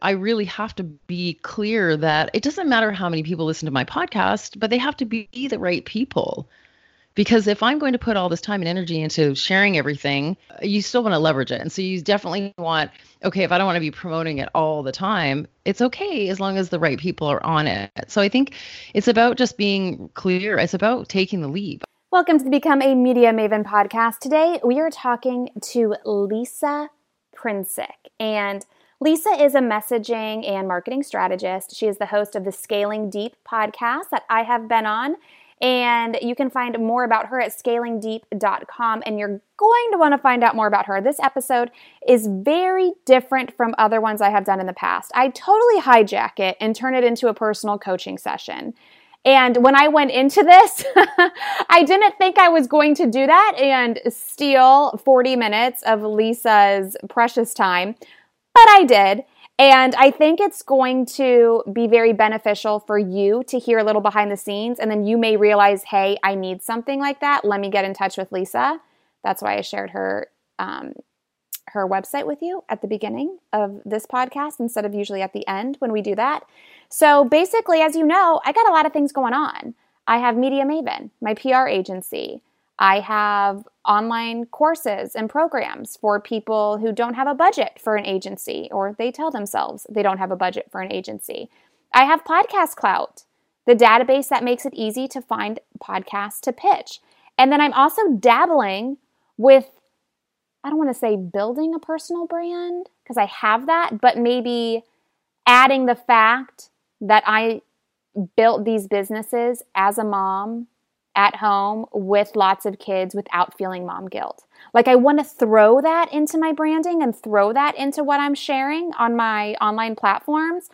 I really have to be clear that it doesn't matter how many people listen to my podcast, but they have to be the right people. Because if I'm going to put all this time and energy into sharing everything, you still want to leverage it. And so you definitely want, okay, if I don't want to be promoting it all the time, it's okay as long as the right people are on it. So I think it's about just being clear. It's about taking the leap. Welcome to the Become a Media Maven podcast. Today we are talking to Lisa Princic. And Lisa is a messaging and marketing strategist. She is the host of the Scaling Deep podcast that I have been on. And you can find more about her at scalingdeep.com, and you're going to want to find out more about her. This episode is very different from other ones I have done in the past. I totally hijack it and turn it into a personal coaching session. And when I went into this, I didn't think I was going to do that and steal 40 minutes of Lisa's precious time, but I did. And I think it's going to be very beneficial for you to hear a little behind the scenes, and then you may realize, hey, I need something like that. Let me get in touch with Lisa. That's why I shared her website with you at the beginning of this podcast instead of usually at the end when we do that. So basically, as you know, I got a lot of things going on. I have Media Maven, my PR agency. I have online courses and programs for people who don't have a budget for an agency, or they tell themselves they don't have a budget for an agency. I have Podcast Clout, the database that makes it easy to find podcasts to pitch. And then I'm also dabbling with, I don't want to say building a personal brand because I have that, but maybe adding the fact that I built these businesses as a mom at home with lots of kids without feeling mom guilt. Like, I want to throw that into my branding and throw that into what I'm sharing on my online platforms,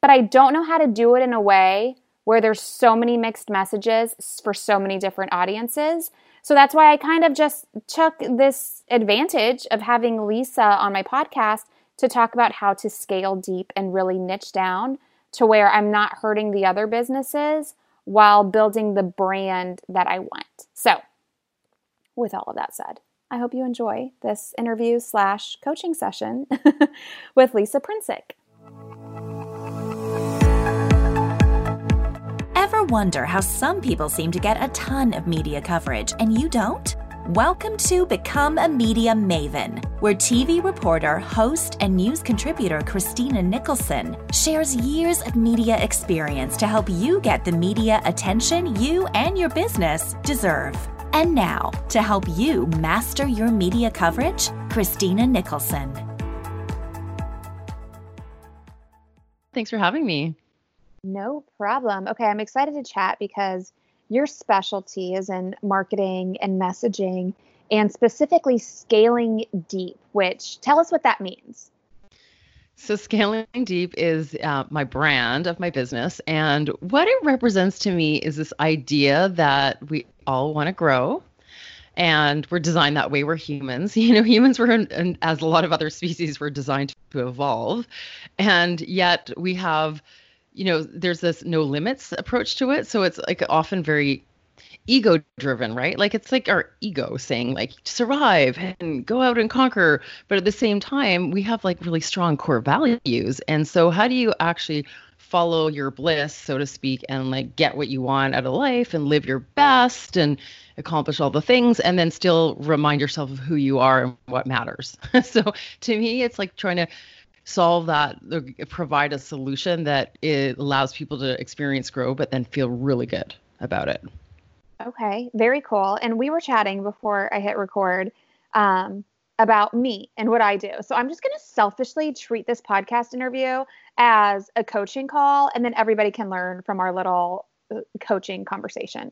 but I don't know how to do it in a way where there's so many mixed messages for so many different audiences. So that's why I kind of just took this advantage of having Lisa on my podcast to talk about how to scale deep and really niche down to where I'm not hurting the other businesses while building the brand that I want. So with all of that said, I hope you enjoy this interview / coaching session with Lisa Princic. Ever wonder how some people seem to get a ton of media coverage and you don't? Welcome to Become a Media Maven, where TV reporter, host, and news contributor Christina Nicholson shares years of media experience to help you get the media attention you and your business deserve. And now, to help you master your media coverage, Christina Nicholson. Thanks for having me. No problem. Okay, I'm excited to chat because your specialty is in marketing and messaging, and specifically scaling deep, which, tell us what that means. So Scaling Deep is my brand of my business. And what it represents to me is this idea that we all want to grow. And we're designed that way. We're humans. You know, humans were, as a lot of other species, were designed to evolve. And yet we have, you know, there's this no limits approach to it. So it's like often very ego driven, right? Like, it's like our ego saying like, survive and go out and conquer. But at the same time, we have like really strong core values. And so how do you actually follow your bliss, so to speak, and like get what you want out of life and live your best and accomplish all the things, and then still remind yourself of who you are and what matters? So to me, it's like trying to solve that, provide a solution that it allows people to experience grow, but then feel really good about it. Okay, very cool. And we were chatting before I hit record about me and what I do. So I'm just going to selfishly treat this podcast interview as a coaching call, and then everybody can learn from our little coaching conversation.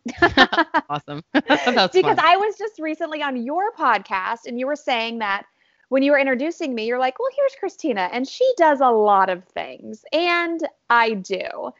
Awesome. That's because fun. I was just recently on your podcast, and you were saying that when you were introducing me, you're like, well, here's Christina, and she does a lot of things, and I do.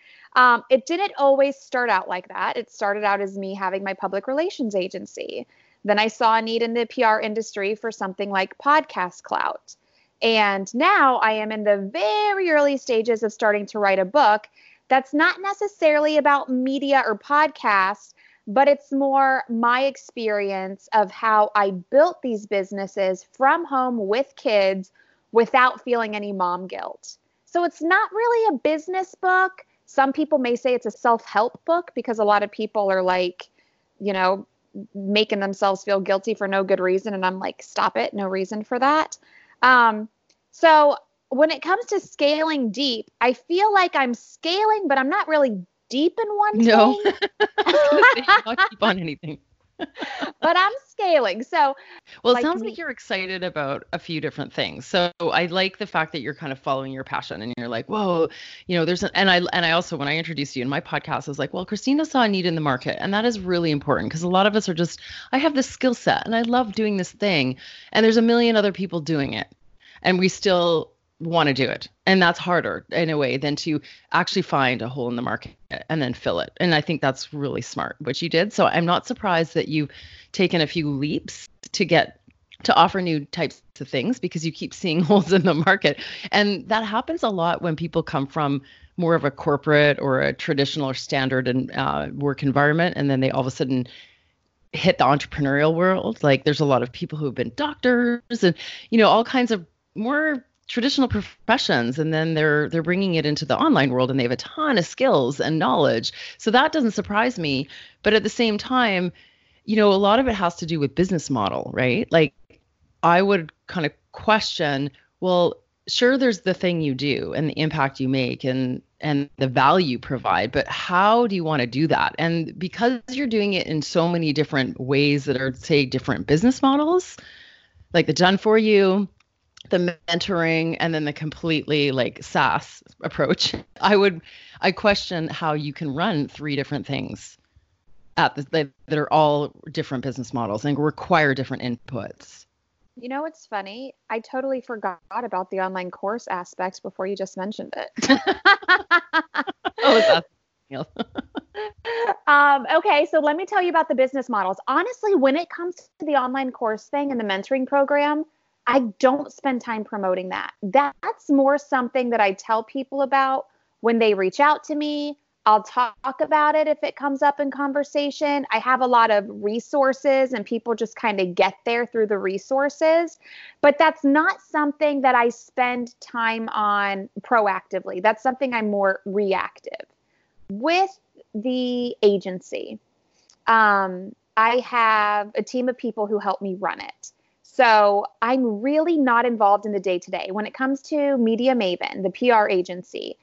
It didn't always start out like that. It started out as me having my public relations agency. Then I saw a need in the PR industry for something like Podcast Clout. And now I am in the very early stages of starting to write a book that's not necessarily about media or podcasts, but it's more my experience of how I built these businesses from home with kids without feeling any mom guilt. So it's not really a business book. Some people may say it's a self-help book because a lot of people are like, you know, making themselves feel guilty for no good reason. And I'm like, stop it. No reason for that. So when it comes to scaling deep, I feel like I'm scaling, but I'm not really deep in one thing. No, I was say, not deep on anything. But I'm scaling. So, well, it sounds like you're excited about a few different things. So I like the fact that you're kind of following your passion and you're like, whoa, you know, there's an, and I also, when I introduced you in my podcast, I was like, well, Christina saw a need in the market. And that is really important because a lot of us are just, I have this skill set and I love doing this thing. And there's a million other people doing it. And we still want to do it. And that's harder in a way than to actually find a hole in the market and then fill it. And I think that's really smart, what you did. So I'm not surprised that you've taken a few leaps to get to offer new types of things because you keep seeing holes in the market. And that happens a lot when people come from more of a corporate or a traditional or standard and work environment. And then they all of a sudden hit the entrepreneurial world. Like there's a lot of people who've been doctors and, you know, all kinds of more traditional professions, and then they're bringing it into the online world and they have a ton of skills and knowledge. So that doesn't surprise me. But at the same time, you know, a lot of it has to do with business model, right? Like I would kind of question, well, sure, there's the thing you do and the impact you make and the value you provide, but how do you want to do that? And because you're doing it in so many different ways that are, say, different business models, like the done for you, the mentoring, and then the completely like SaaS approach, I question how you can run three different things at that are all different business models and require different inputs. You know, it's funny. I totally forgot about the online course aspects before you just mentioned it. Oh, that's okay. So let me tell you about the business models. Honestly, when it comes to the online course thing and the mentoring program, I don't spend time promoting that. That's more something that I tell people about when they reach out to me. I'll talk about it if it comes up in conversation. I have a lot of resources and people just kind of get there through the resources, but that's not something that I spend time on proactively. That's something I'm more reactive. With the agency, I have a team of people who help me run it. So I'm really not involved in the day-to-day. When it comes to Media Maven, the PR agency,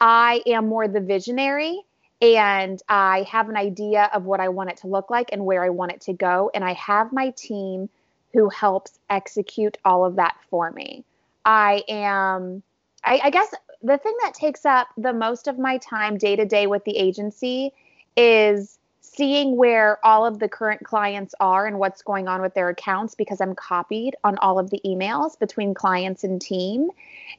I am more the visionary and I have an idea of what I want it to look like and where I want it to go. And I have my team who helps execute all of that for me. I guess the thing that takes up the most of my time day-to-day with the agency is seeing where all of the current clients are and what's going on with their accounts, because I'm copied on all of the emails between clients and team.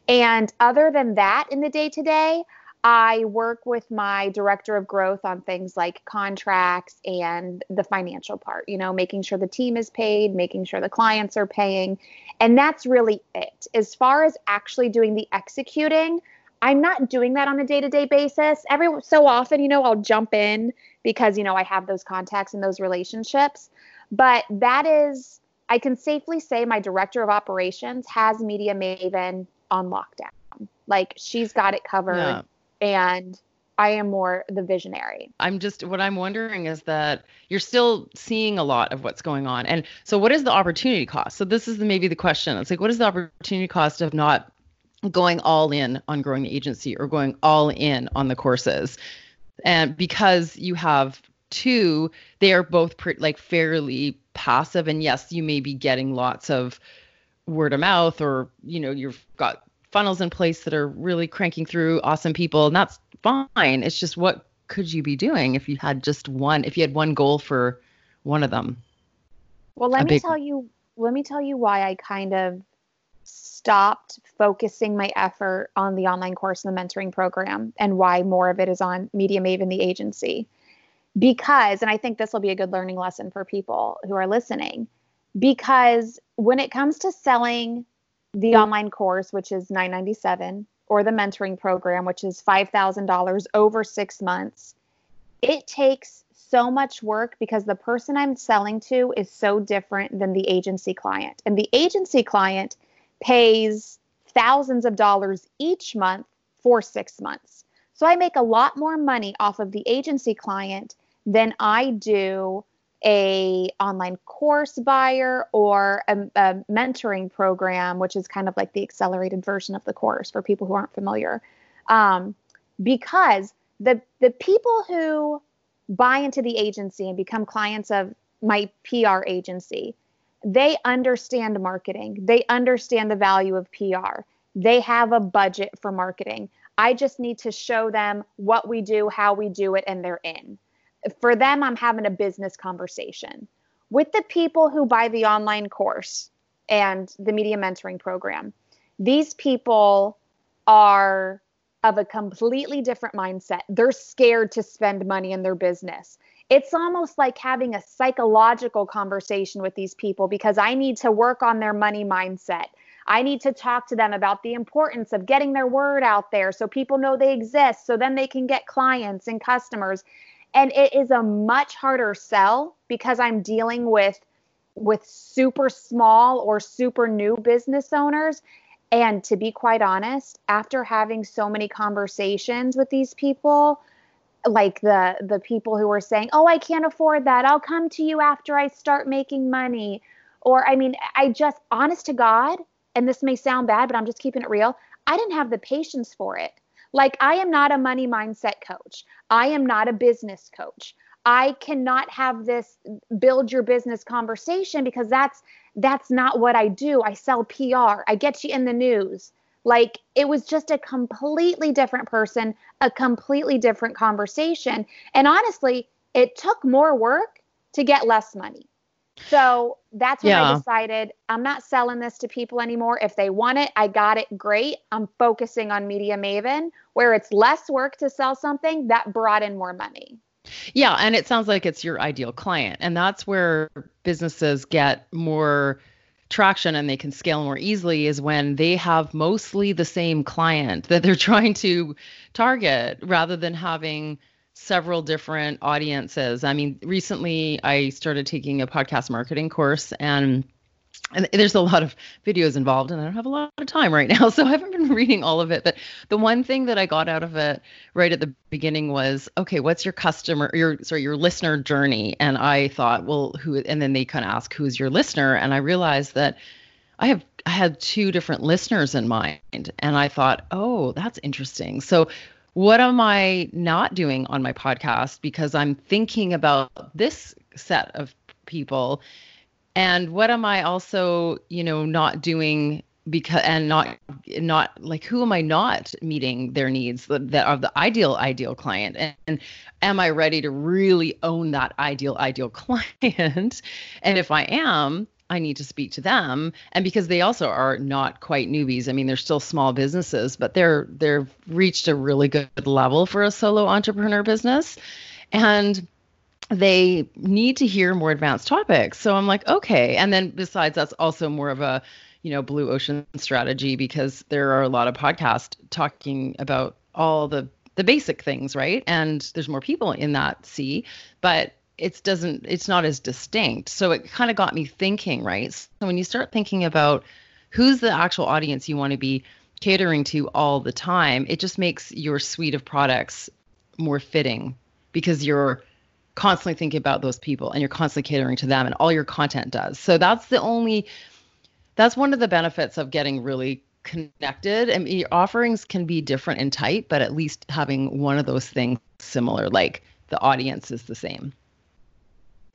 And other than that, in the day-to-day, I work with my director of growth on things like contracts and the financial part, you know, making sure the team is paid, making sure the clients are paying. And that's really it. As far as actually doing the executing, I'm not doing that on a day-to-day basis. Every so often, you know, I'll jump in because, you know, I have those contacts and those relationships. But that is, I can safely say my director of operations has Media Maven on lockdown. Like she's got it covered. Yeah. And I am more the visionary. What I'm wondering is that you're still seeing a lot of what's going on. And so what is the opportunity cost? So this is maybe the question. It's like, what is the opportunity cost of not going all in on growing the agency or going all in on the courses? And because you have two, they are both fairly passive. And yes, you may be getting lots of word of mouth, or, you know, you've got funnels in place that are really cranking through awesome people, and that's fine. It's just, what could you be doing if you had one goal for one of them? Well, let me tell you why I kind of stopped focusing my effort on the online course and the mentoring program, and why more of it is on Media Maven, the agency. Because, and I think this will be a good learning lesson for people who are listening, because when it comes to selling the online course, which is $997, or the mentoring program, which is $5,000 over 6 months, it takes so much work because the person I'm selling to is so different than the agency client. And the agency client pays thousands of dollars each month for 6 months. So I make a lot more money off of the agency client than I do a online course buyer or a mentoring program, which is kind of like the accelerated version of the course for people who aren't familiar. Because the people who buy into the agency and become clients of my PR agency, they understand marketing. They understand the value of PR. They have a budget for marketing. I just need to show them what we do, how we do it, and they're in. For them, I'm having a business conversation. With the people who buy the online course and the media mentoring program, these people are of a completely different mindset. They're scared to spend money in their business. It's almost like having a psychological conversation with these people because I need to work on their money mindset. I need to talk to them about the importance of getting their word out there so people know they exist, so then they can get clients and customers. And it is a much harder sell because I'm dealing with super small or super new business owners. And to be quite honest, after having so many conversations with these people, like the people who are saying, oh, I can't afford that. I'll come to you after I start making money. Or, I mean, I just, honest to God, and this may sound bad, but I'm just keeping it real. I didn't have the patience for it. Like, I am not a money mindset coach. I am not a business coach. I cannot have this build your business conversation because that's not what I do. I sell PR. I get you in the news. Like, it was just a completely different person, a completely different conversation. And honestly, it took more work to get less money. So that's when I decided I'm not selling this to people anymore. If they want it, I got it. Great. I'm focusing on Media Maven, where it's less work to sell something that brought in more money. Yeah. And it sounds like it's your ideal client. And that's where businesses get more traction and they can scale more easily is when they have mostly the same client that they're trying to target rather than having several different audiences. I mean, recently I started taking a podcast marketing course and there's a lot of videos involved and I don't have a lot of time right now, so I haven't been reading all of it. But the one thing that I got out of it right at the beginning was, okay, what's your your listener journey? And I thought, well, who, and then they kind of ask, who's your listener? And I realized that I had two different listeners in mind. And I thought, oh, that's interesting. So what am I not doing on my podcast? Because I'm thinking about this set of people. And what am I also, not doing because like, who am I not meeting their needs that are the ideal client? And am I ready to really own that ideal client? And if I am, I need to speak to them. And because they also are not quite newbies. I mean, they're still small businesses, but they've reached a really good level for a solo entrepreneur business. And they need to hear more advanced topics. So I'm like, okay. And then besides, that's also more of a, blue ocean strategy because there are a lot of podcasts talking about all the basic things, right? And there's more people in that sea, but it's not as distinct. So it kind of got me thinking, right? So when you start thinking about who's the actual audience you want to be catering to all the time, it just makes your suite of products more fitting because you're constantly thinking about those people and you're constantly catering to them and all your content does. So that's one of the benefits of getting really connected. I mean, your offerings can be different in type, but at least having one of those things similar, like the audience is the same.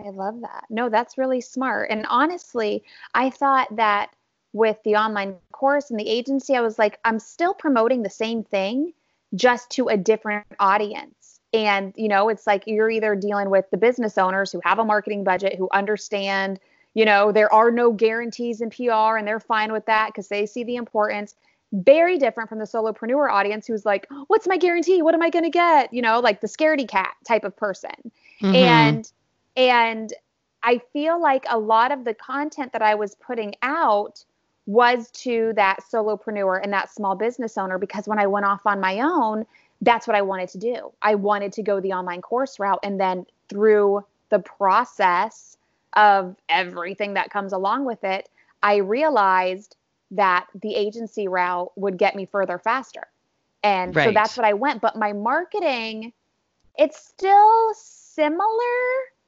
I love that. No, that's really smart. And honestly, I thought that with the online course and the agency, I was like, I'm still promoting the same thing, just to a different audience. And, it's like you're either dealing with the business owners who have a marketing budget, who understand, there are no guarantees in PR and they're fine with that because they see the importance. Very different from the solopreneur audience who's like, what's my guarantee? What am I going to get? Like the scaredy cat type of person. Mm-hmm. And I feel like a lot of the content that I was putting out was to that solopreneur and that small business owner, because when I went off on my own, that's what I wanted to do. I wanted to go the online course route. And then through the process of everything that comes along with it, I realized that the agency route would get me further faster. And right. So that's what I went. But my marketing, it's still similar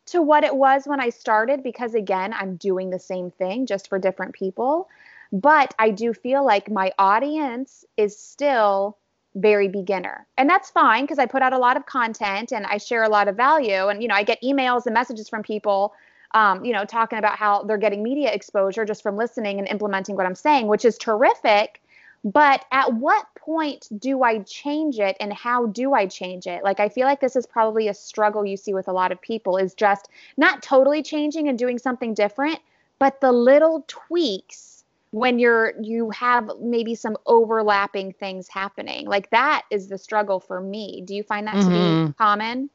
to what it was when I started, because again, I'm doing the same thing just for different people. But I do feel like my audience is still very beginner. And that's fine, because I put out a lot of content and I share a lot of value. And, you know, I get emails and messages from people, you know, talking about how they're getting media exposure just from listening and implementing what I'm saying, which is terrific. But at what point do I change it, and how do I change it? Like, I feel like this is probably a struggle you see with a lot of people, is just not totally changing and doing something different, but the little tweaks when you have maybe some overlapping things happening. Like, that is the struggle for me. Do you find that to be common?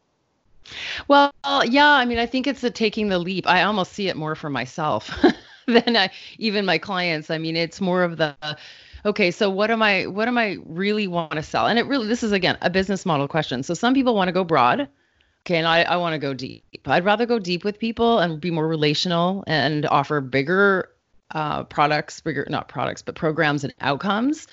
Well, yeah. I mean, I think it's taking the leap. I almost see it more for myself than even my clients. I mean, it's more of the, okay, so what am I really want to sell? And it really, this is again, a business model question. So some people want to go broad. Okay, and I want to go deep. I'd rather go deep with people and be more relational and offer bigger programs and outcomes,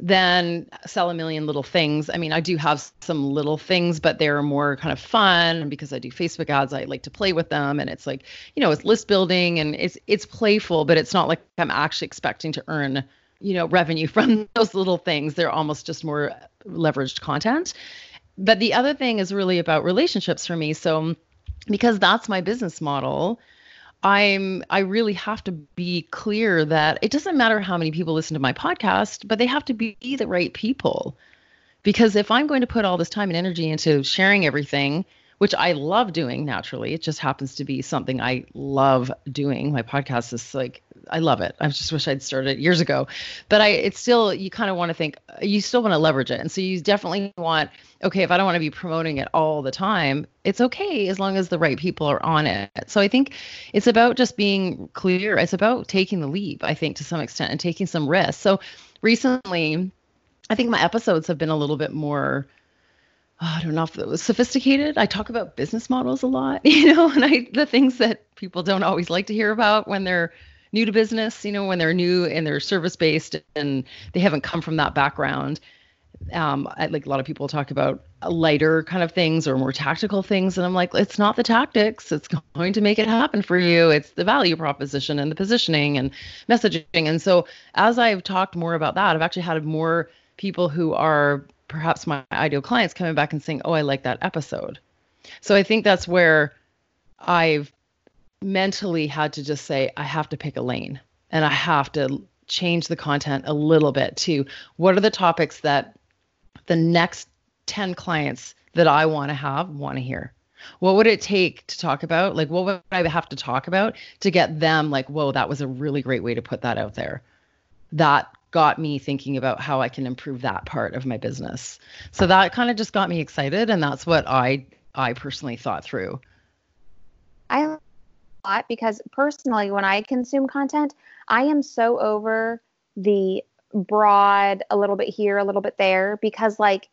then sell a million little things. I mean, I do have some little things, but they're more kind of fun. And because I do Facebook ads, I like to play with them. And it's like, you know, it's list building and it's playful, but it's not like I'm actually expecting to earn, you know, revenue from those little things. They're almost just more leveraged content. But the other thing is really about relationships for me. So because that's my business model, I really have to be clear that it doesn't matter how many people listen to my podcast, but they have to be the right people. Because if I'm going to put all this time and energy into sharing everything, which I love doing naturally, it just happens to be something I love doing. My podcast is like, I love it. I just wish I'd started it years ago, but it's still, you kind of want to think, you still want to leverage it. And so you definitely want, okay, if I don't want to be promoting it all the time, it's okay as long as the right people are on it. So I think it's about just being clear. It's about taking the leap, I think, to some extent, and taking some risks. So recently, I think my episodes have been a little bit more, I don't know if it was sophisticated. I talk about business models a lot, you know, and the things that people don't always like to hear about when they're new to business, you know, when they're new and they're service-based and they haven't come from that background. Like a lot of people talk about lighter kind of things or more tactical things. And I'm like, it's not the tactics. It's going to make it happen for you. It's the value proposition and the positioning and messaging. And so as I've talked more about that, I've actually had more people who are perhaps my ideal clients coming back and saying, oh, I like that episode. So I think that's where I've mentally had to just say, I have to pick a lane and I have to change the content a little bit to what are the topics that the next 10 clients that I want to have want to hear. What would it take to talk about? Like, what would I have to talk about to get them like, whoa, that was a really great way to put that out there. That got me thinking about how I can improve that part of my business. So that kind of just got me excited. And that's what I personally thought through. I lot because personally, when I consume content, I am so over the broad, a little bit here, a little bit there, because like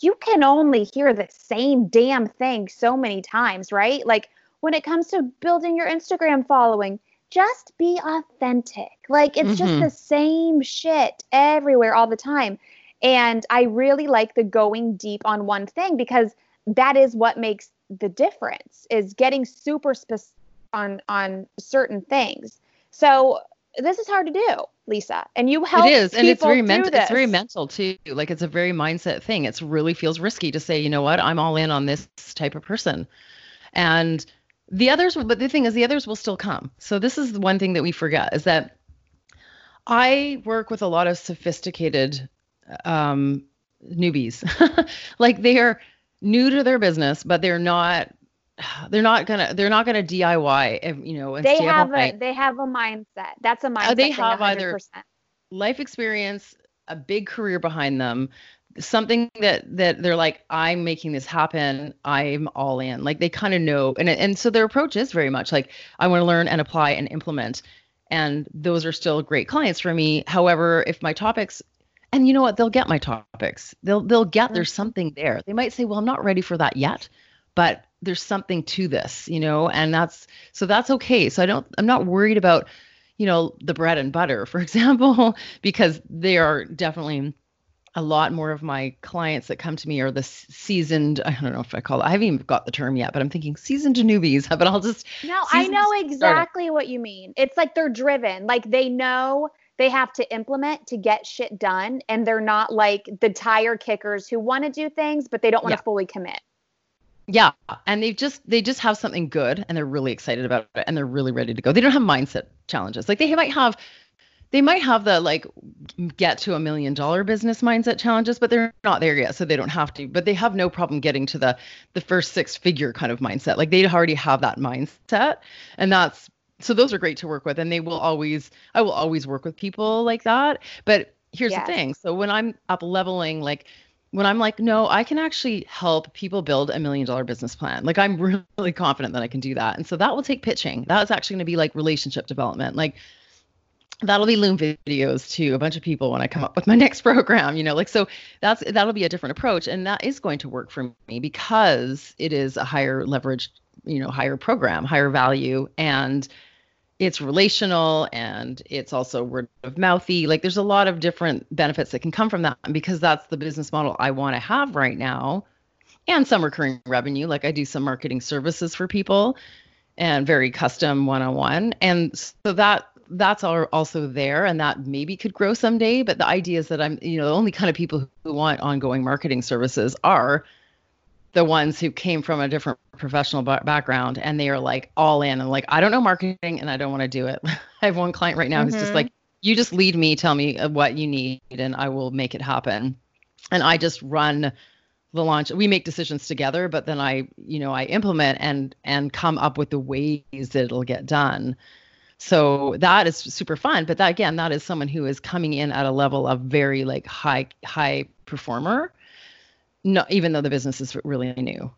you can only hear the same damn thing so many times, right? Like when it comes to building your Instagram following, just be authentic. Like it's just the same shit everywhere all the time. And I really like the going deep on one thing, because that is what makes the difference, is getting super specific on certain things. So this is hard to do, Lisa, and you help. It is, and it's very mental. It's very mental too. Like it's a very mindset thing. It really feels risky to say, you know what, I'm all in on this type of person, and the others. But the thing is, the others will still come. So this is the one thing that we forget, is that I work with a lot of sophisticated newbies. Like they are new to their business, but they're not gonna DIY, you know. And they have a mindset. That's a mindset. They have 100%. Either life experience, a big career behind them, something that they're like, I'm making this happen. I'm all in. Like they kind of know, and so their approach is very much like, I want to learn and apply and implement. And those are still great clients for me. However, if my topics, and you know what, they'll get my topics. They'll get there's something there. They might say, well, I'm not ready for that yet, but there's something to this, you know, and that's okay. So I'm not worried about, you know, the bread and butter, for example, because they are definitely a lot more of my clients that come to me are the seasoned, I don't know if I call it, I haven't even got the term yet, but I'm thinking seasoned to newbies, but I'll just. No, I know exactly what you mean. It's like they're driven, like they know they have to implement to get shit done. And they're not like the tire kickers who want to do things, but they don't want to fully commit. Yeah. And they just have something good and they're really excited about it and they're really ready to go. They don't have mindset challenges. Like they might have the like get to $1 million business mindset challenges, but they're not there yet. So they don't have to, but they have no problem getting to the first 6-figure kind of mindset. Like they already have that mindset, and so those are great to work with. And I will always work with people like that. But here's the thing. So when I'm up leveling, like, when I'm like, no, I can actually help people build $1 million business plan. Like I'm really confident that I can do that. And so that will take pitching. That's actually going to be like relationship development. Like that'll be Loom videos to a bunch of people when I come up with my next program, you know, like, so that'll be a different approach. And that is going to work for me because it is a higher leveraged, you know, higher program, higher value, and it's relational, and it's also word of mouthy. Like there's a lot of different benefits that can come from that, because that's the business model I want to have right now. And some recurring revenue. Like I do some marketing services for people and very custom one-on-one. And so that's also there, and that maybe could grow someday. But the idea is that I'm, you know, the only kind of people who want ongoing marketing services are the ones who came from a different professional background, and they are like all in and like, I don't know marketing and I don't want to do it. I have one client right now who's just like, you just lead me, tell me what you need and I will make it happen. And I just run the launch. We make decisions together, but then I implement and come up with the ways that it'll get done. So that is super fun. But that, again, that is someone who is coming in at a level of very like high performer. No, even though the business is really new.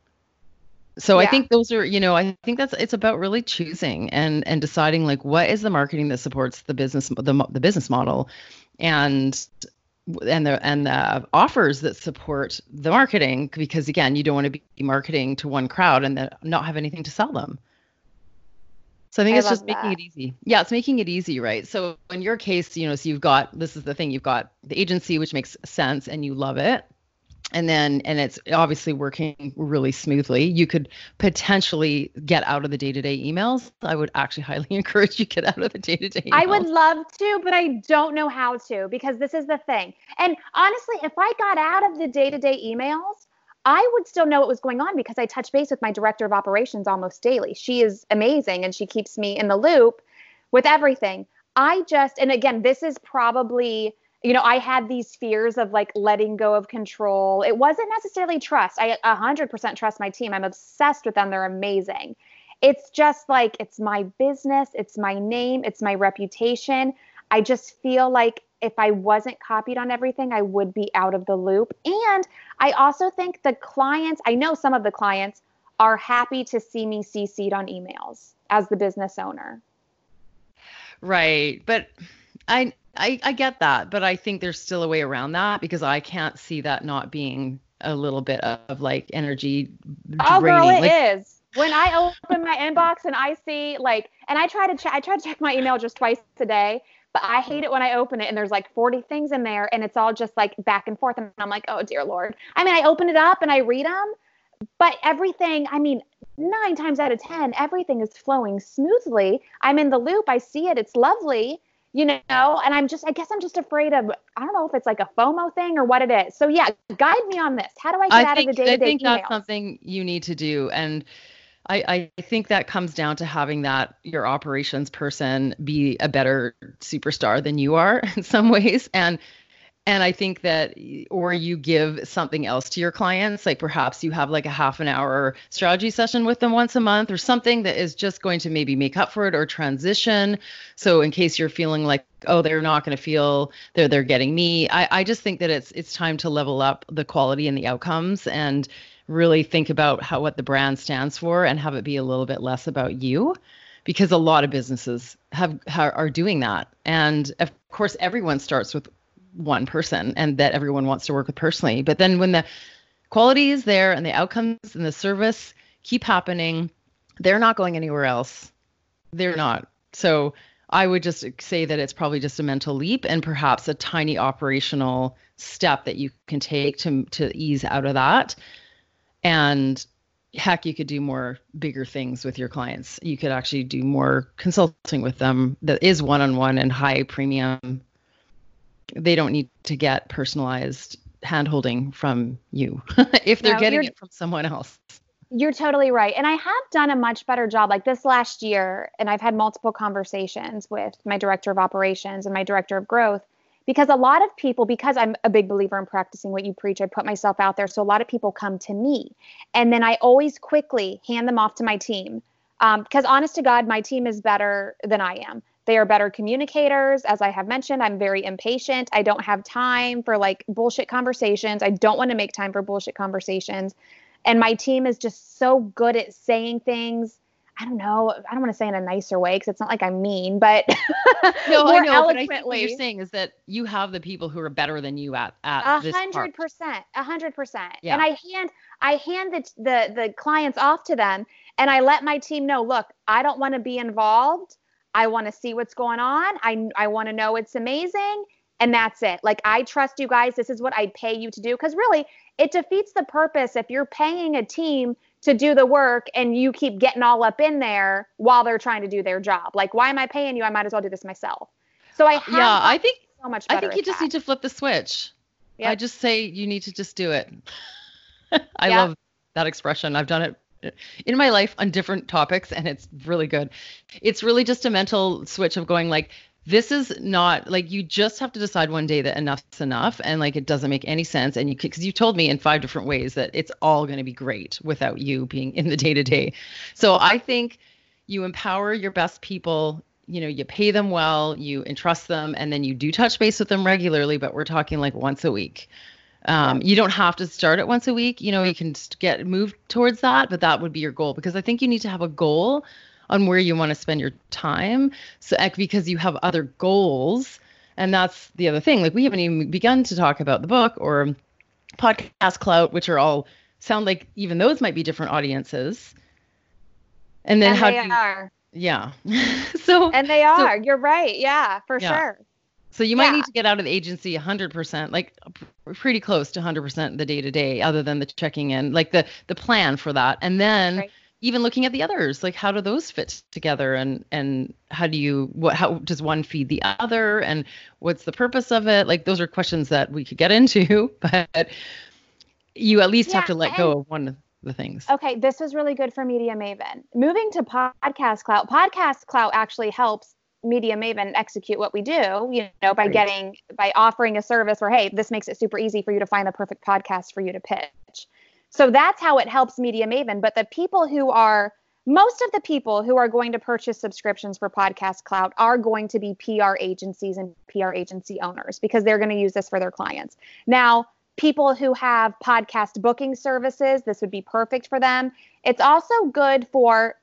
So I think those are, you know, I think that's, it's about really choosing and deciding like, what is the marketing that supports the business, the business model and the offers that support the marketing, because again, you don't want to be marketing to one crowd and then not have anything to sell them. So I think it's just making it easy. Yeah, it's making it easy, right? So in your case, you know, so you've got, this is the thing, you've got the agency, which makes sense and you love it. And it's obviously working really smoothly. You could potentially get out of the day-to-day emails. I would actually highly encourage you get out of the day-to-day emails. I would love to, but I don't know how to, because this is the thing. And honestly, if I got out of the day-to-day emails, I would still know what was going on, because I touch base with my director of operations almost daily. She is amazing and she keeps me in the loop with everything. And again, this is probably, you know, I had these fears of like letting go of control. It wasn't necessarily trust. I 100% trust my team. I'm obsessed with them. They're amazing. It's just like, it's my business. It's my name. It's my reputation. I just feel like if I wasn't copied on everything, I would be out of the loop. And I also think I know some of the clients are happy to see me CC'd on emails as the business owner. Right. But I get that, but I think there's still a way around that, because I can't see that not being a little bit of like energy draining. Oh, girl, it is. When I open my inbox and I see like, and I try to check my email just twice a day, but I hate it when I open it and there's like 40 things in there and it's all just like back and forth. And I'm like, oh dear Lord. I mean, I open it up and I read them, but everything, I mean, 9 times out of 10, everything is flowing smoothly. I'm in the loop. I see it. It's lovely. You know, and I guess I'm just afraid of, I don't know if it's like a FOMO thing or what it is. So yeah, guide me on this. How do I get out of the day-to-day emails? I think that's something you need to do. And I think that comes down to having that your operations person be a better superstar than you are in some ways. And I think that, or you give something else to your clients, like perhaps you have like a half an hour strategy session with them once a month or something that is just going to maybe make up for it or transition. So in case you're feeling like, oh, they're not going to feel they're getting me. I just think that it's time to level up the quality and the outcomes and really think about what the brand stands for and have it be a little bit less about you. Because a lot of businesses are doing that. And of course, everyone starts with one person and that everyone wants to work with personally. But then when the quality is there and the outcomes and the service keep happening, they're not going anywhere else. They're not. So I would just say that it's probably just a mental leap and perhaps a tiny operational step that you can take to ease out of that. And heck, you could do more bigger things with your clients. You could actually do more consulting with them that is one-on-one and high premium. They don't need to get personalized handholding from you if they're getting it from someone else. You're totally right. And I have done a much better job like this last year. And I've had multiple conversations with my director of operations and my director of growth, because a lot of people, because I'm a big believer in practicing what you preach, I put myself out there. So a lot of people come to me, and then I always quickly hand them off to my team. Because honest to God, my team is better than I am. They are better communicators. As I have mentioned, I'm very impatient. I don't have time for like bullshit conversations. I don't want to make time for bullshit conversations. And my team is just so good at saying things. I don't know. I don't want to say in a nicer way because it's not like I'm mean, but no, more I know, eloquently. But I think what you're saying is that you have the people who are better than you at this part. 100%, 100%. Yeah. And I hand the clients off to them, and I let my team know, look, I don't want to be involved. I want to see what's going on. I want to know it's amazing. And that's it. Like, I trust you guys. This is what I pay you to do. Because really, it defeats the purpose if you're paying a team to do the work and you keep getting all up in there while they're trying to do their job. Like, why am I paying you? I might as well do this myself. So I think you just need to flip the switch. Yep. I just say you need to just do it. I love that expression. I've done it in my life on different topics, and it's really good. It's really just a mental switch of going like, this is not like, you just have to decide one day that enough's enough. And like, it doesn't make any sense. And you could, cause you told me in 5 different ways that it's all going to be great without you being in the day to day. So I think you empower your best people, you know, you pay them well, you entrust them, and then you do touch base with them regularly, but we're talking like once a week. You don't have to start it once a week. You know, you can get moved towards that, but that would be your goal, because I think you need to have a goal on where you want to spend your time. So because you have other goals, and that's the other thing. Like, we haven't even begun to talk about the book or Podcast Clout, which are all sound like even those might be different audiences. And then how they are. Yeah. So you're right. Yeah, for sure. So you might need to get out of the agency 100%, like pretty close to 100% the day to day, other than the checking in, like the plan for that, and then. Right. Even looking at the others, like, how do those fit together, and how does one feed the other, and what's the purpose of it? Like, those are questions that we could get into, but you at least have to let go of one of the things. Okay. This was really good for Media Maven. Moving to Podcast Clout. Podcast Clout actually helps Media Maven execute what we do, you know, by offering a service where, hey, this makes it super easy for you to find the perfect podcast for you to pitch. So that's how it helps Media Maven. But most of the people who are going to purchase subscriptions for Podcast Clout are going to be PR agencies and PR agency owners, because they're going to use this for their clients. Now, people who have podcast booking services, this would be perfect for them. It's also good for,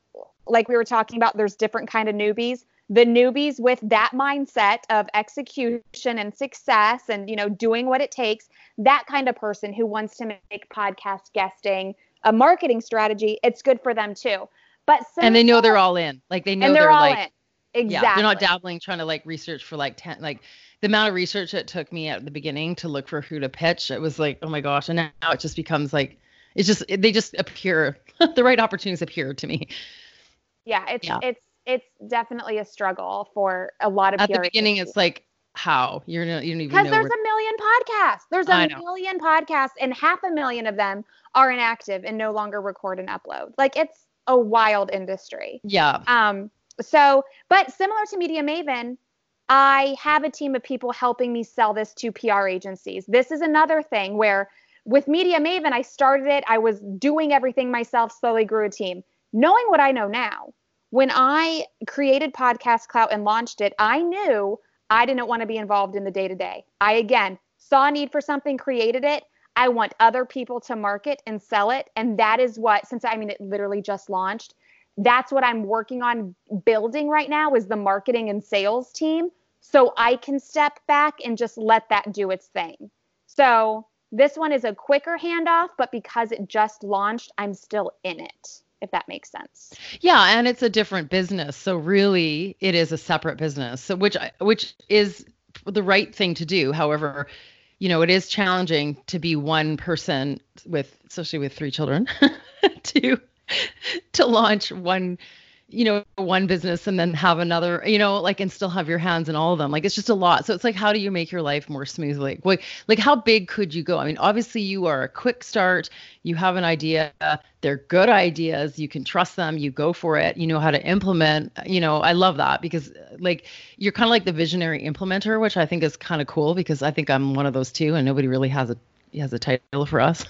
like we were talking about, there's different kind of newbies. The newbies with that mindset of execution and success and, you know, doing what it takes, that kind of person who wants to make podcast guesting a marketing strategy, it's good for them too. But and they know they're all in. Like, they know they're all like, in. Exactly. Yeah, they're not dabbling, trying to like research for like 10, like the amount of research it took me at the beginning to look for who to pitch. It was like, oh my gosh. And now it just becomes like, they just appear, the right opportunities appear to me. Yeah. It's definitely a struggle for a lot of people. At the beginning, it's like, how? You don't even know. Because there's a million podcasts. There's a million podcasts, and 500,000 of them are inactive and no longer record and upload. Like, it's a wild industry. Yeah. But similar to Media Maven, I have a team of people helping me sell this to PR agencies. This is another thing where with Media Maven, I started it. I was doing everything myself, slowly grew a team. Knowing what I know now, when I created Podcast Clout and launched it, I knew I didn't want to be involved in the day-to-day. I, again, saw a need for something, created it. I want other people to market and sell it. And that is what, it literally just launched. That's what I'm working on building right now, is the marketing and sales team. So I can step back and just let that do its thing. So this one is a quicker handoff, but because it just launched, I'm still in it. if that makes sense. Yeah, and it's a different business. So really, it is a separate business, so which is the right thing to do. However, you know, it is challenging to be one person with, especially with three children, to launch one, you know, one business and then have another, you know, like, and still have your hands in all of them. Like, it's just a lot. So it's like, how do you make your life more smoothly? Like how big could you go? I mean, obviously you are a quick start. You have an idea. They're good ideas. You can trust them. You go for it. You know how to implement, you know, I love that because like, you're kind of like the visionary implementer, which I think is kind of cool because I think I'm one of those too. And nobody really has a title for us.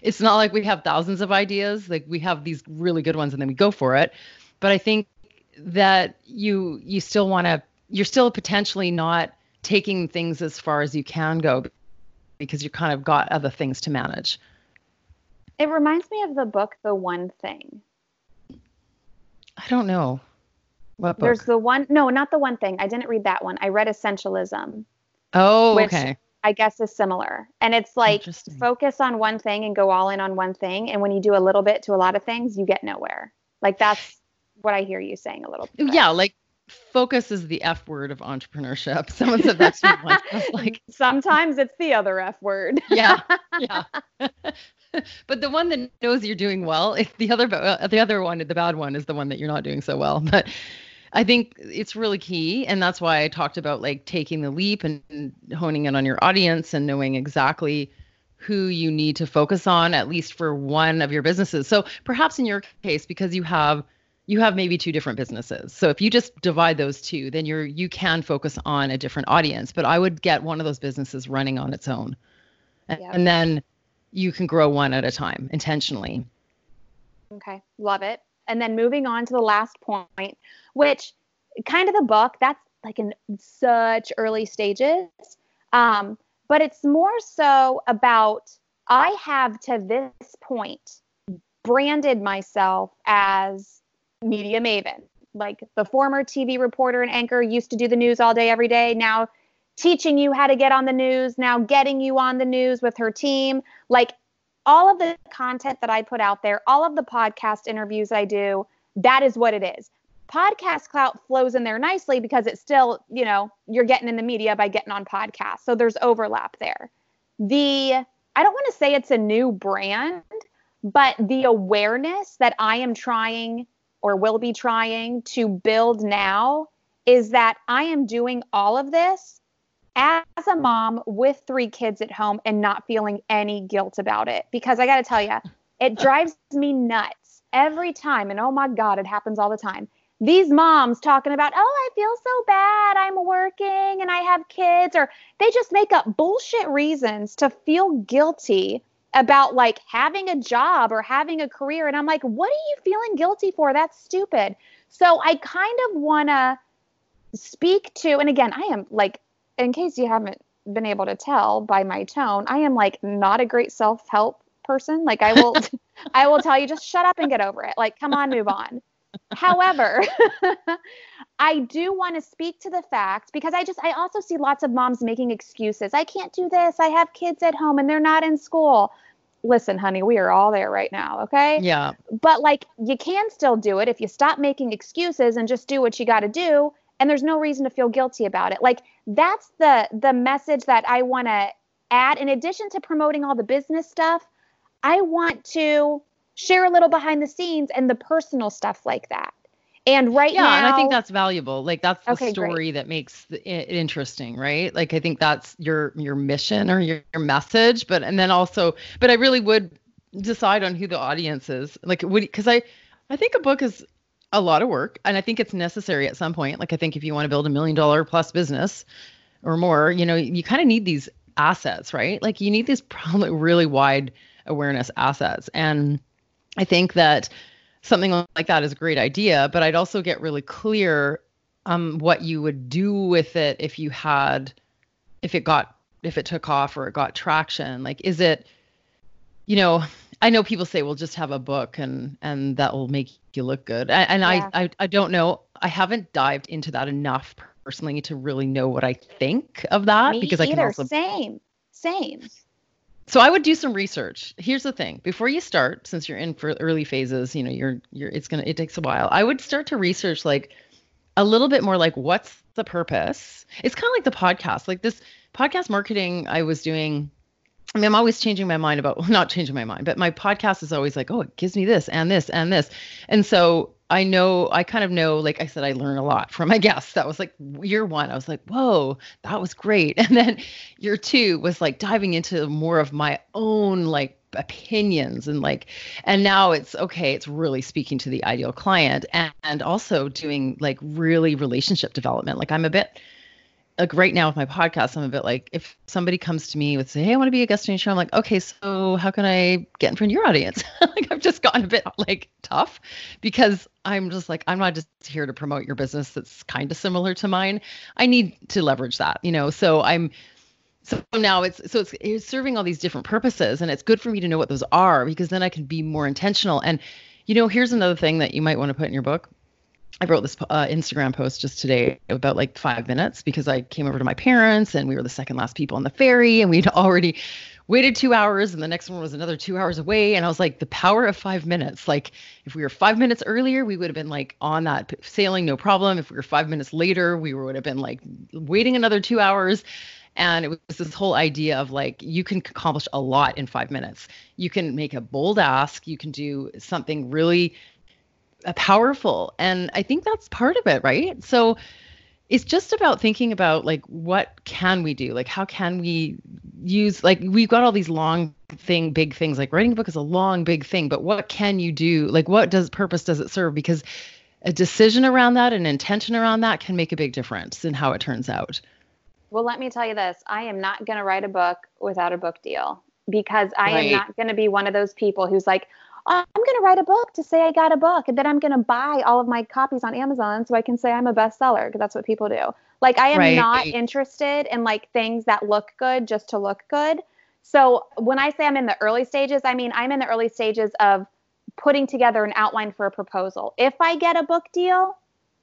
It's not like we have thousands of ideas. Like we have these really good ones and then we go for it. But I think that you still want to, you're still potentially not taking things as far as you can go because you kind of got other things to manage. It reminds me of the book, The One Thing. I don't know. What book? There's the one, no, not The One Thing. I didn't read that one. I read Essentialism. Oh, okay. I guess is similar. And it's like focus on one thing and go all in on one thing. And when you do a little bit to a lot of things, you get nowhere. Like that's what I hear you saying a little bit. Yeah, like focus is the F word of entrepreneurship. Someone said that's the one. Like sometimes it's the other F word. Yeah. But the one that knows you're doing well, if the other one, the bad one, is the one that you're not doing so well. But I think it's really key, and that's why I talked about like taking the leap and honing in on your audience and knowing exactly who you need to focus on, at least for one of your businesses. So perhaps in your case, because you have maybe two different businesses. So if you just divide those two, then you can focus on a different audience. But I would get one of those businesses running on its own. And then you can grow one at a time intentionally. Okay. Love it. And then moving on to the last point, which kind of the book, that's like in such early stages. But it's more so about, I have to this point branded myself as Media Maven, like the former TV reporter and anchor, used to do the news all day, every day. Now teaching you how to get on the news, now getting you on the news with her team. Like all of the content that I put out there, all of the podcast interviews I do, that is what it is. Podcast Clout flows in there nicely because it's still, you know, you're getting in the media by getting on podcasts. So there's overlap there. I don't want to say it's a new brand, but the awareness that I am trying or will be trying to build now is that I am doing all of this as a mom with three kids at home and not feeling any guilt about it. Because I got to tell you, it drives me nuts every time. And oh my God, it happens all the time. These moms talking about, oh, I feel so bad, I'm working and I have kids, or they just make up bullshit reasons to feel guilty about like having a job or having a career. And I'm like, what are you feeling guilty for? That's stupid. So I kind of want to speak to, and again, I am like, in case you haven't been able to tell by my tone, I am like not a great self-help person. Like I will tell you, just shut up and get over it. Like, come on, move on. However, I do want to speak to the fact, because I also see lots of moms making excuses. I can't do this. I have kids at home and they're not in school. Listen, honey, we are all there right now. Okay. Yeah. But like, you can still do it if you stop making excuses and just do what you got to do. And there's no reason to feel guilty about it. Like that's the message that I want to add. In addition to promoting all the business stuff, I want to share a little behind the scenes and the personal stuff like that. And now. And I think that's valuable. Like that's the story that makes it interesting, right? Like I think that's your mission or your message, but I really would decide on who the audience is. Like, because I think a book is a lot of work, and I think it's necessary at some point. Like I think if you want to build $1 million plus business or more, you know, you kind of need these assets, right? Like you need these probably really wide awareness assets. And I think that something like that is a great idea, but I'd also get really clear what you would do with it if it took off or it got traction. Like, is it, you know, I know people say, well, just have a book and that will make you look good. I don't know. I haven't dived into that enough personally to really know what I think of that. Me because either. I can also same. So I would do some research. Here's the thing. Before you start, since you're in for early phases, you know, it takes a while. I would start to research like a little bit more like what's the purpose? It's kind of like the podcast. Like this podcast marketing I was doing, I mean, I'm always changing my mind about, well, not changing my mind, but my podcast is always like, oh, it gives me this and this and this. And so I kind of know, like I said, I learn a lot from my guests. That was like year one. I was like, whoa, that was great. And then year two was like diving into more of my own like opinions and now it's okay. It's really speaking to the ideal client and also doing like really relationship development. Like I'm a bit like right now with my podcast, I'm a bit like, if somebody comes to me with say, hey, I want to be a guest on your show. I'm like, okay, so how can I get in front of your audience? Like I've just gotten a bit like tough because I'm just like, I'm not just here to promote your business. That's kind of similar to mine. I need to leverage that, you know? So now it's serving all these different purposes, and it's good for me to know what those are because then I can be more intentional. And, you know, here's another thing that you might want to put in your book. I wrote this Instagram post just today about like 5 minutes because I came over to my parents and we were the second last people on the ferry and we'd already waited 2 hours and the next one was another 2 hours away. And I was like, the power of 5 minutes. Like if we were 5 minutes earlier, we would have been like on that sailing, no problem. If we were 5 minutes later, we would have been like waiting another 2 hours. And it was this whole idea of like, you can accomplish a lot in 5 minutes. You can make a bold ask. You can do something really powerful. And I think that's part of it, right? So it's just about thinking about like, what can we do? Like, how can we use, like, we've got all these big things, like writing a book is a long, big thing, but what can you do? Like, what purpose does it serve? Because a decision around that, an intention around that can make a big difference in how it turns out. Well, let me tell you this. I am not going to write a book without a book deal because I am not going to be one of those people who's like, I'm going to write a book to say I got a book, and then I'm going to buy all of my copies on Amazon so I can say I'm a bestseller, because that's what people do. Like I am not interested in like things that look good just to look good. So when I say I'm in the early stages, I mean, I'm in the early stages of putting together an outline for a proposal. If I get a book deal,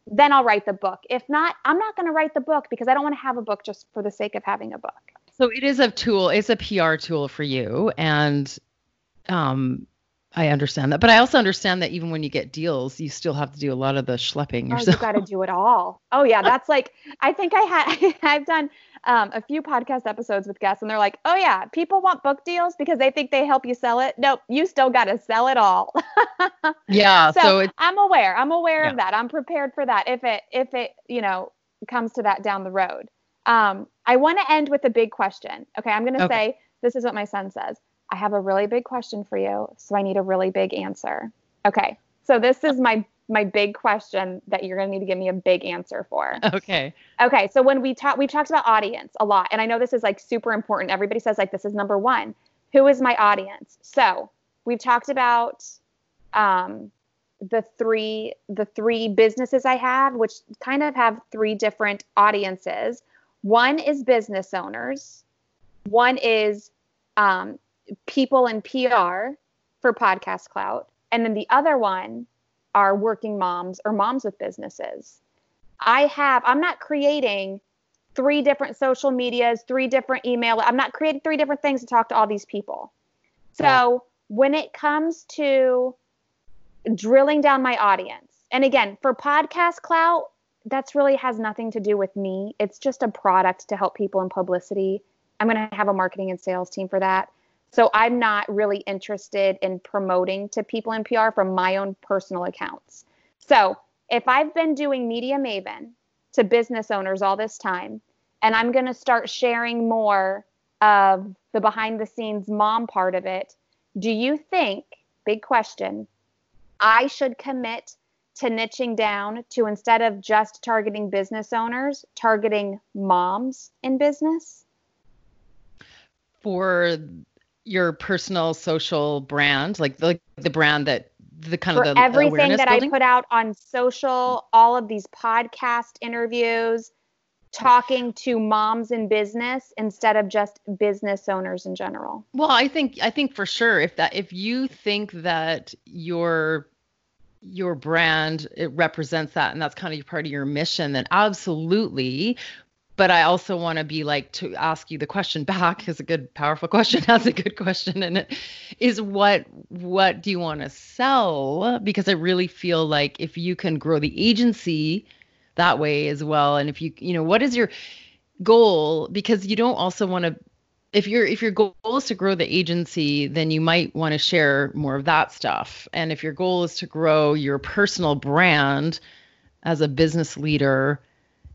then I'll write the book. If not, I'm not going to write the book because I don't want to have a book just for the sake of having a book. So it is a tool. It's a PR tool for you. And, I understand that. But I also understand that even when you get deals, you still have to do a lot of the schlepping yourself. Oh, you got to do it all. Oh, yeah. That's like, I think I've done a few podcast episodes with guests and they're like, oh, yeah, people want book deals because they think they help you sell it. Nope, you still got to sell it all. Yeah. So I'm aware of that. I'm prepared for that if it, you know, comes to that down the road. I want to end with a big question. Okay. I'm going to say, this is what my son says. I have a really big question for you, so I need a really big answer. Okay, so this is my big question that you're going to need to give me a big answer for. Okay. Okay, so when we've talked about audience a lot, and I know this is like super important. Everybody says like, this is number one. Who is my audience? So we've talked about the three businesses I have, which kind of have three different audiences. One is business owners. One is people in PR for Podcast Clout. And then the other one are working moms or moms with businesses. I'm not creating three different social medias, three different email. I'm not creating three different things to talk to all these people. So when it comes to drilling down my audience, and again, for Podcast Clout, that's really has nothing to do with me. It's just a product to help people in publicity. I'm going to have a marketing and sales team for that. So I'm not really interested in promoting to people in PR from my own personal accounts. So if I've been doing Media Maven to business owners all this time, and I'm going to start sharing more of the behind the scenes mom part of it, do you think, big question, I should commit to niching down to, instead of just targeting business owners, targeting moms in business? For your personal social brand, like the brand that the kind of the everything that building? I put out on social, all of these podcast interviews, talking to moms in business instead of just business owners in general. Well, I think for sure if you think that your brand, it represents that and that's kind of part of your mission, then absolutely. But I also want to be like, to ask you the question back is a good, powerful question. That's a good question. And it is, what do you want to sell? Because I really feel like if you can grow the agency that way as well. And if you, you know, what is your goal? Because you don't also want to, if your goal is to grow the agency, then you might want to share more of that stuff. And if your goal is to grow your personal brand as a business leader,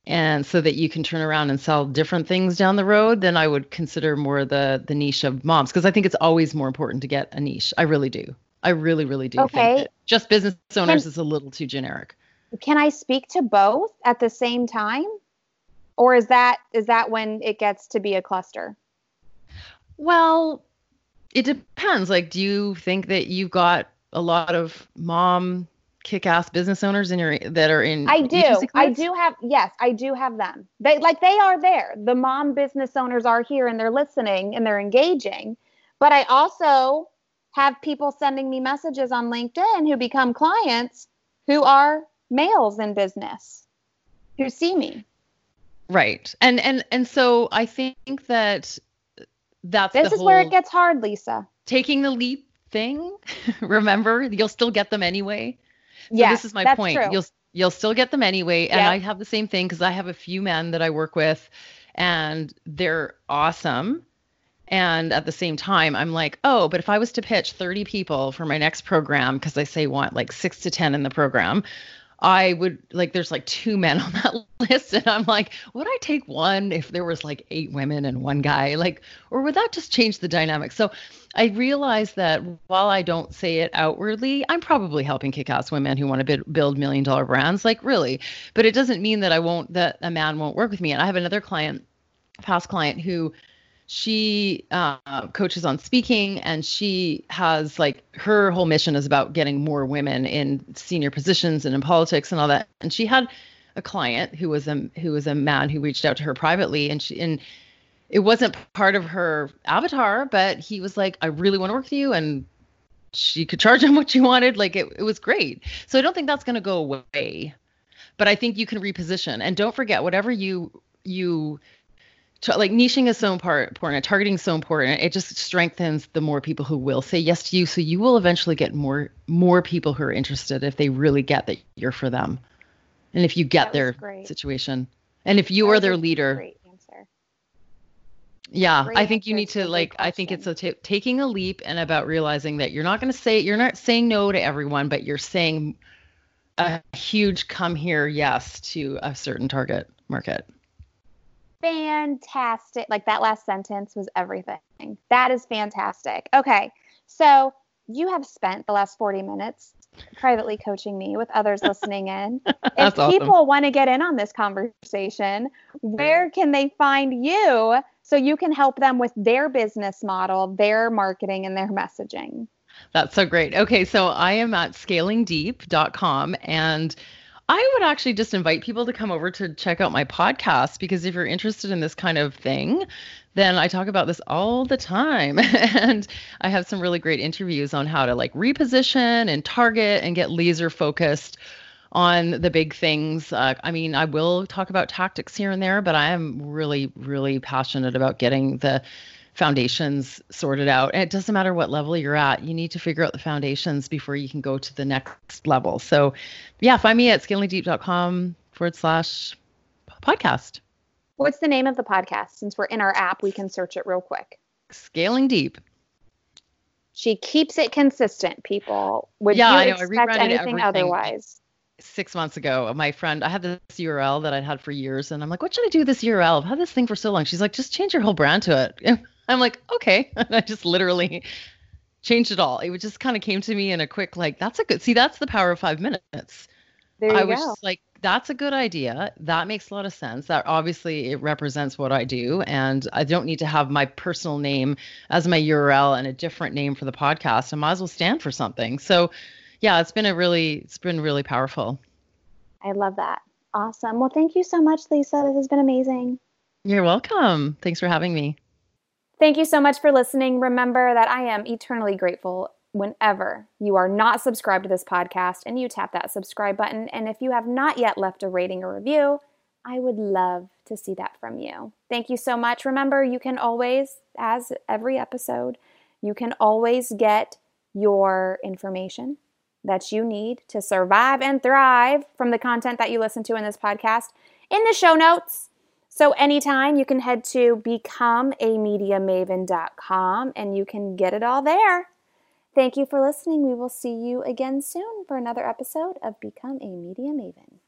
and so that you can turn around and sell different things down the road, then I would consider more the niche of moms, because I think it's always more important to get a niche. I really do. I really, really do. Okay. Think just business owners is a little too generic. Can I speak to both at the same time? Or is that when it gets to be a cluster? Well, it depends. Like, do you think that you've got a lot of mom kick-ass business owners in your that are in? I do have them. They are there. The mom business owners are here and they're listening and they're engaging. But I also have people sending me messages on LinkedIn who become clients who are males in business who see me. Right. And so I think that that's this is where it gets hard, Lisa. Taking the leap thing. Remember, you'll still get them anyway. So yeah, this is my point. True. You'll still get them anyway. And yeah. I have the same thing because I have a few men that I work with and they're awesome. And at the same time, I'm like, oh, but if I was to pitch 30 people for my next program, because I say want like 6 to 10 in the program, I would like, there's like 2 men on that list. And I'm like, would I take one if there was like 8 women and 1 guy, like, or would that just change the dynamic? So I realized that while I don't say it outwardly, I'm probably helping kick-ass women who want to build $1 million brands, like really, but it doesn't mean that that a man won't work with me. And I have another past client who she coaches on speaking, and she has like her whole mission is about getting more women in senior positions and in politics and all that. And she had a client who was a man who reached out to her privately, and it wasn't part of her avatar, but he was like, I really want to work with you, and she could charge him what she wanted. Like it was great. So I don't think that's going to go away, but I think you can reposition. And don't forget, whatever you like, niching is so important, targeting is so important. It just strengthens the more people who will say yes to you. So you will eventually get more people who are interested if they really get that you're for them. And if you get their situation, and if you are their leader. Great answer. Yeah, great. I think you need to like, I think it's taking a leap and about realizing that you're not saying no to everyone, but you're saying a huge come here yes to a certain target market. Fantastic. Like that last sentence was everything. That is fantastic. Okay. So you have spent the last 40 minutes privately coaching me with others listening in. If people want to get in on this conversation, where can they find you so you can help them with their business model, their marketing, and their messaging? That's so great. Okay. So I am at scalingdeep.com, and I would actually just invite people to come over to check out my podcast, because if you're interested in this kind of thing, then I talk about this all the time. And I have some really great interviews on how to like reposition and target and get laser focused on the big things. I mean, I will talk about tactics here and there, but I am really, really passionate about getting the foundations sorted out. And it doesn't matter what level you're at, you need to figure out the foundations before you can go to the next level. So yeah, find me at scalingdeep.com/podcast. What's the name of the podcast? Since we're in our app, we can search it real quick. Scaling Deep. She keeps it consistent, people. Would you expect anything otherwise? 6 months ago, my friend, I had this URL that I'd had for years, and I'm like, what should I do with this URL? I've had this thing for so long. She's like, just change your whole brand to it. And I'm like, okay. And I just literally changed it all. It just kind of came to me in a quick, like, that's the power of 5 minutes. I was just like, that's a good idea. That makes a lot of sense. That obviously it represents what I do. And I don't need to have my personal name as my URL and a different name for the podcast. I might as well stand for something. So yeah, it's been really powerful. I love that. Awesome. Well, thank you so much, Lisa. This has been amazing. You're welcome. Thanks for having me. Thank you so much for listening. Remember that I am eternally grateful whenever you are not subscribed to this podcast and you tap that subscribe button. And if you have not yet left a rating or review, I would love to see that from you. Thank you so much. Remember, you can always, as every episode, you can always get your information that you need to survive and thrive from the content that you listen to in this podcast in the show notes. So anytime you can head to becomeamediamaven.com and you can get it all there. Thank you for listening. We will see you again soon for another episode of Become a Media Maven.